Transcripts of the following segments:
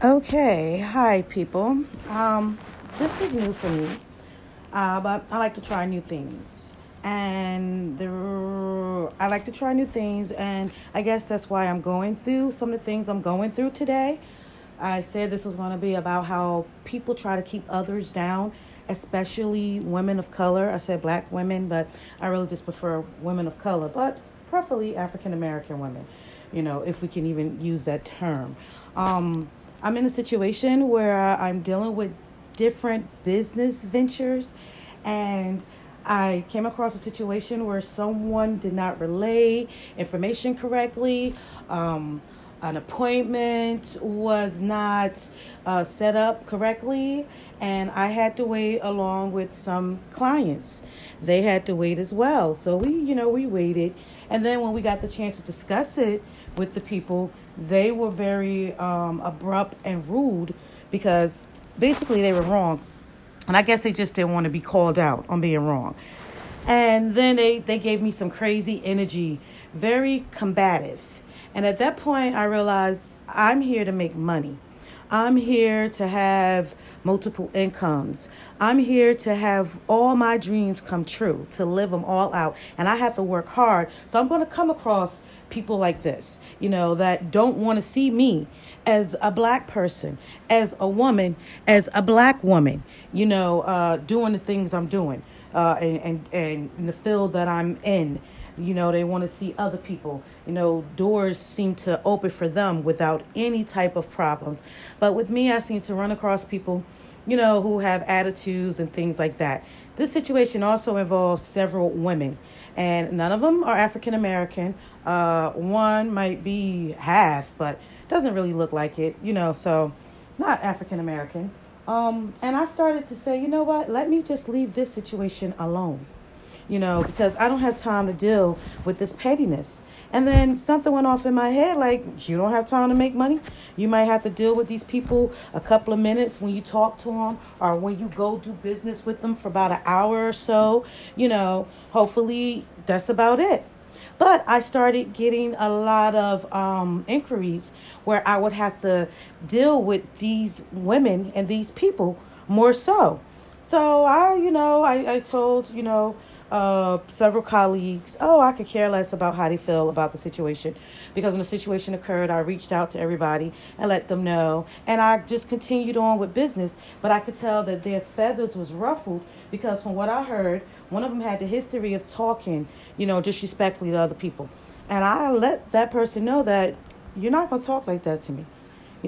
Okay, hi people. This is new for me, but I like to try new things, and I guess that's why I'm going through some of the things I'm going through today. I said this was going to be about how people try to keep others down, especially women of color. I said black women, but I really just prefer women of color, but preferably African American women, if we can even use that term. I'm in a situation where I'm dealing with different business ventures, and I came across a situation where someone did not relay information correctly. An appointment was not set up correctly, and I had to wait along with some clients. They had to wait as well. So we waited. And then when we got the chance to discuss it with the people, they were very abrupt and rude, because basically they were wrong. And I guess they just didn't want to be called out on being wrong. And then they gave me some crazy energy, very combative. And at that point, I realized I'm here to make money. I'm here to have multiple incomes. I'm here to have all my dreams come true, to live them all out. And I have to work hard. So I'm going to come across people like this, that don't want to see me as a black person, as a woman, as a black woman, doing the things I'm doing and in the field that I'm in. They want to see other people. Doors seem to open for them without any type of problems. But with me, I seem to run across people, who have attitudes and things like that. This situation also involves several women, and none of them are African American. One might be half, but doesn't really look like it, so not African American. And I started to say, you know what, let me just leave this situation alone. Because I don't have time to deal with this pettiness. And then something went off in my head, like, you don't have time to make money? You might have to deal with these people a couple of minutes when you talk to them, or when you go do business with them for about an hour or so. Hopefully that's about it. But I started getting a lot of inquiries where I would have to deal with these women and these people more so. So I told, several colleagues, I could care less about how they feel about the situation, because when the situation occurred, I reached out to everybody and let them know, and I just continued on with business. But I could tell that their feathers was ruffled, because from what I heard, one of them had the history of talking, disrespectfully to other people. And I let that person know that you're not going to talk like that to me.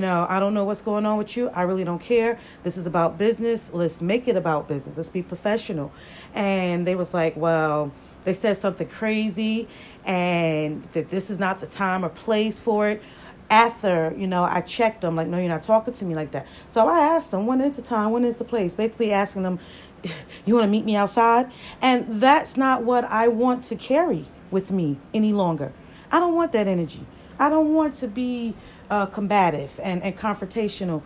I don't know what's going on with you. I really don't care. This is about business. Let's make it about business. Let's be professional. And they was like, well, they said something crazy, and that this is not the time or place for it. After, I checked them, like, no, you're not talking to me like that. So I asked them, when is the time? When is the place? Basically asking them, you want to meet me outside? And that's not what I want to carry with me any longer. I don't want that energy. I don't want to be combative and confrontational.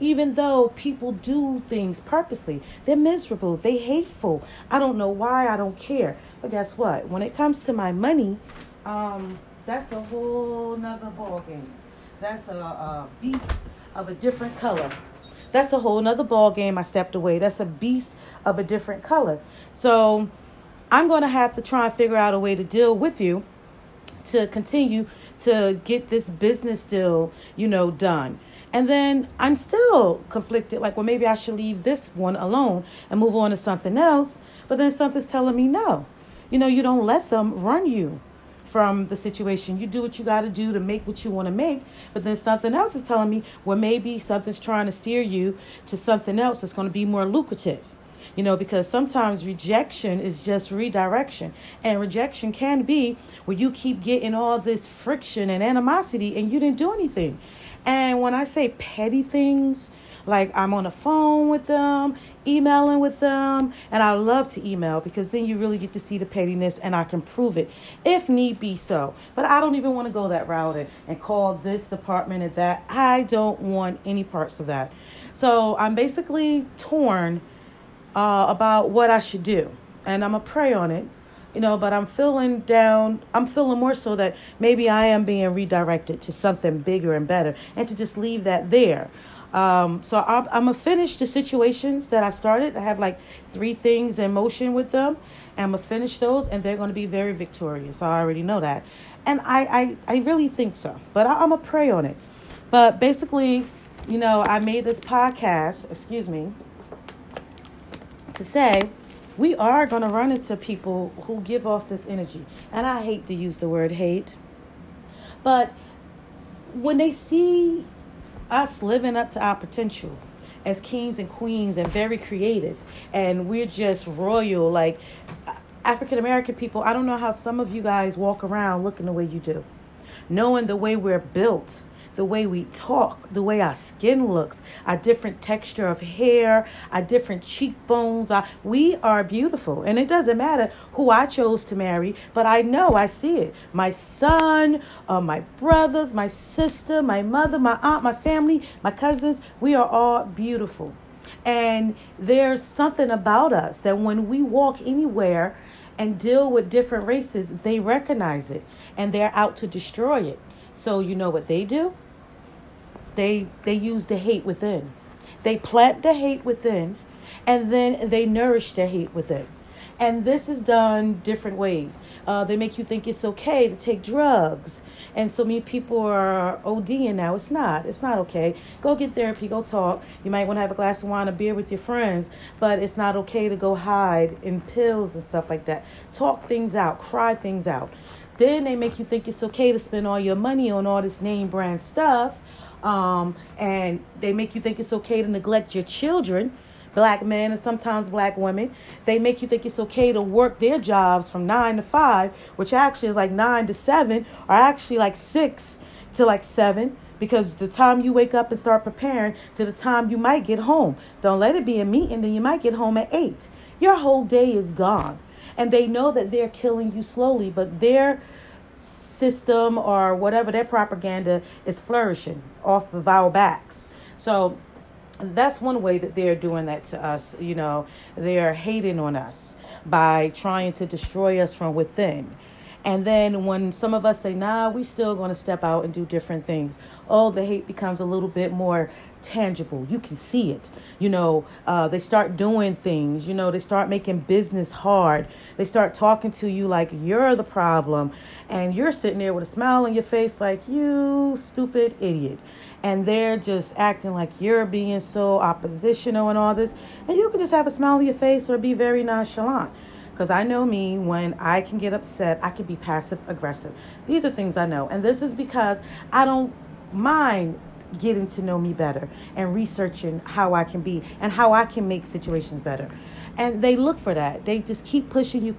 Even though people do things purposely, they're miserable, they hateful. I don't know why, I don't care. But guess what? When it comes to my money, that's a whole nother ballgame. That's a beast of a different color. That's a whole nother ballgame. I stepped away. That's a beast of a different color. So I'm going to have to try and figure out a way to deal with you to continue to get this business deal, done. And then I'm still conflicted, like, well, maybe I should leave this one alone and move on to something else. But then something's telling me no. You don't let them run you from the situation. You do what you got to do to make what you want to make. But then something else is telling me, well, maybe something's trying to steer you to something else that's going to be more lucrative. Because sometimes rejection is just redirection, and rejection can be where you keep getting all this friction and animosity and you didn't do anything. And when I say petty things, like I'm on the phone with them, emailing with them, and I love to email, because then you really get to see the pettiness, and I can prove it if need be so. But I don't even want to go that route and call this department and that. I don't want any parts of that. So I'm basically torn about what I should do. And I'm going to pray on it, you know, but I'm feeling down. I'm feeling more so that maybe I am being redirected to something bigger and better, and to just leave that there. So I'm going to finish the situations that I started. I have like 3 things in motion with them. And I'm going to finish those, and they're going to be very victorious. I already know that. And I really think so. But I'm going to pray on it. But basically, you know, I made this podcast, to say we are going to run into people who give off this energy. And I hate to use the word hate. But when they see us living up to our potential as kings and queens and very creative, and we're just royal, like African-American people, I don't know how some of you guys walk around looking the way you do, knowing the way we're built, the way we talk, the way our skin looks, our different texture of hair, our different cheekbones. We are beautiful. And it doesn't matter who I chose to marry, but I know I see it. My son, my brothers, my sister, my mother, my aunt, my family, my cousins, we are all beautiful. And there's something about us that when we walk anywhere and deal with different races, they recognize it and they're out to destroy it. So you know what they do? They use the hate within. They plant the hate within, and then they nourish the hate within. And this is done different ways. They make you think it's okay to take drugs. And so many people are ODing now. It's not. It's not okay. Go get therapy. Go talk. You might want to have a glass of wine or beer with your friends. But it's not okay to go hide in pills and stuff like that. Talk things out. Cry things out. Then they make you think it's okay to spend all your money on all this name brand stuff. And they make you think it's okay to neglect your children, black men and sometimes black women. They make you think it's okay to work their jobs from 9 to 5, which actually is like 9 to 7, or actually like 6 to like 7. Because the time you wake up and start preparing to the time you might get home. Don't let it be a meeting, then you might get home at 8. Your whole day is gone. And they know that they're killing you slowly, but their system or whatever, their propaganda is flourishing off of our backs. So that's one way that they're doing that to us. You know, they're hating on us by trying to destroy us from within. And then when some of us say, nah, we still going to step out and do different things. Oh, the hate becomes a little bit more tangible. You can see it. You know, they start doing things. You know, they start making business hard. They start talking to you like you're the problem. And you're sitting there with a smile on your face like, you stupid idiot. And they're just acting like you're being so oppositional and all this. And you can just have a smile on your face or be very nonchalant. Because I know me, when I can get upset, I can be passive aggressive. These are things I know. And this is because I don't mind getting to know me better and researching how I can be and how I can make situations better. And they look for that. They just keep pushing you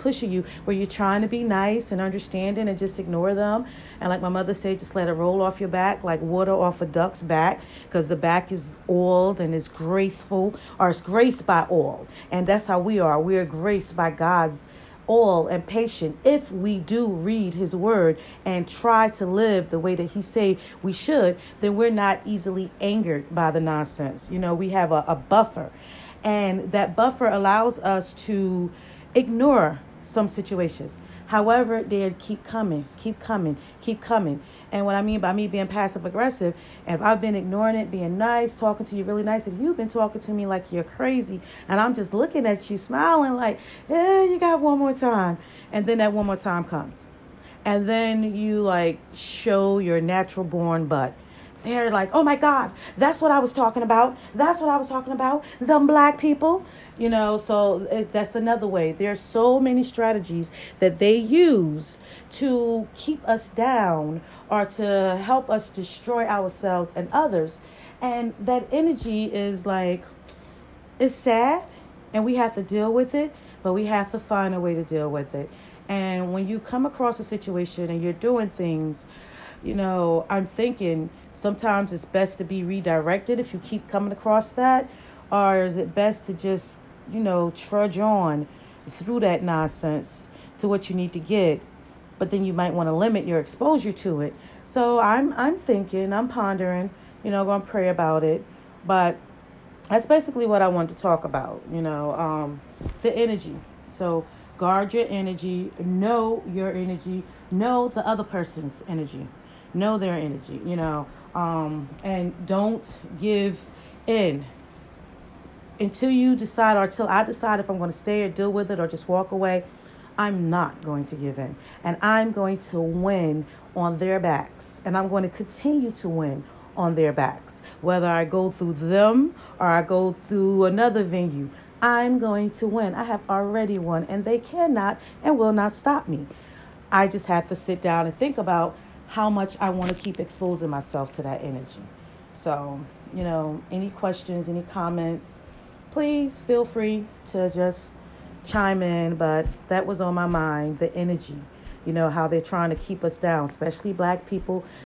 where you're trying to be nice and understanding and just ignore them. And like my mother said, just let it roll off your back like water off a duck's back, because the back is oiled and it's graceful, or it's graced by oil. And that's how we are. We are graced by God's oil and patient if we do read his word and try to live the way that he say we should. Then we're not easily angered by the nonsense. You know, we have a buffer. And that buffer allows us to ignore some situations. However, they keep coming. And what I mean by me being passive aggressive, if I've been ignoring it, being nice, talking to you really nice, and you've been talking to me like you're crazy, and I'm just looking at you smiling like, you got one more time. And then that one more time comes. And then you like show your natural born butt. They're like, oh, my God, that's what I was talking about. That's what I was talking about. Them black people, you know, so that's another way. There are so many strategies that they use to keep us down or to help us destroy ourselves and others. And that energy is like, it's sad and we have to deal with it, but we have to find a way to deal with it. And when you come across a situation and you're doing things, you know, I'm thinking sometimes it's best to be redirected if you keep coming across that, or is it best to just, you know, trudge on through that nonsense to what you need to get, but then you might want to limit your exposure to it. So I'm thinking, I'm pondering, you know, going to pray about it, but that's basically what I want to talk about, you know, the energy. So Guard your energy. Know your energy. Know the other person's energy. Know their energy, you know. And don't give in. Until you decide, or till I decide if I'm going to stay or deal with it or just walk away, I'm not going to give in. And I'm going to win on their backs. And I'm going to continue to win on their backs. Whether I go through them or I go through another venue, I'm going to win. I have already won, and they cannot and will not stop me. I just have to sit down and think about how much I want to keep exposing myself to that energy. So, you know, any questions, any comments, please feel free to just chime in. But that was on my mind, the energy, you know, how they're trying to keep us down, especially black people.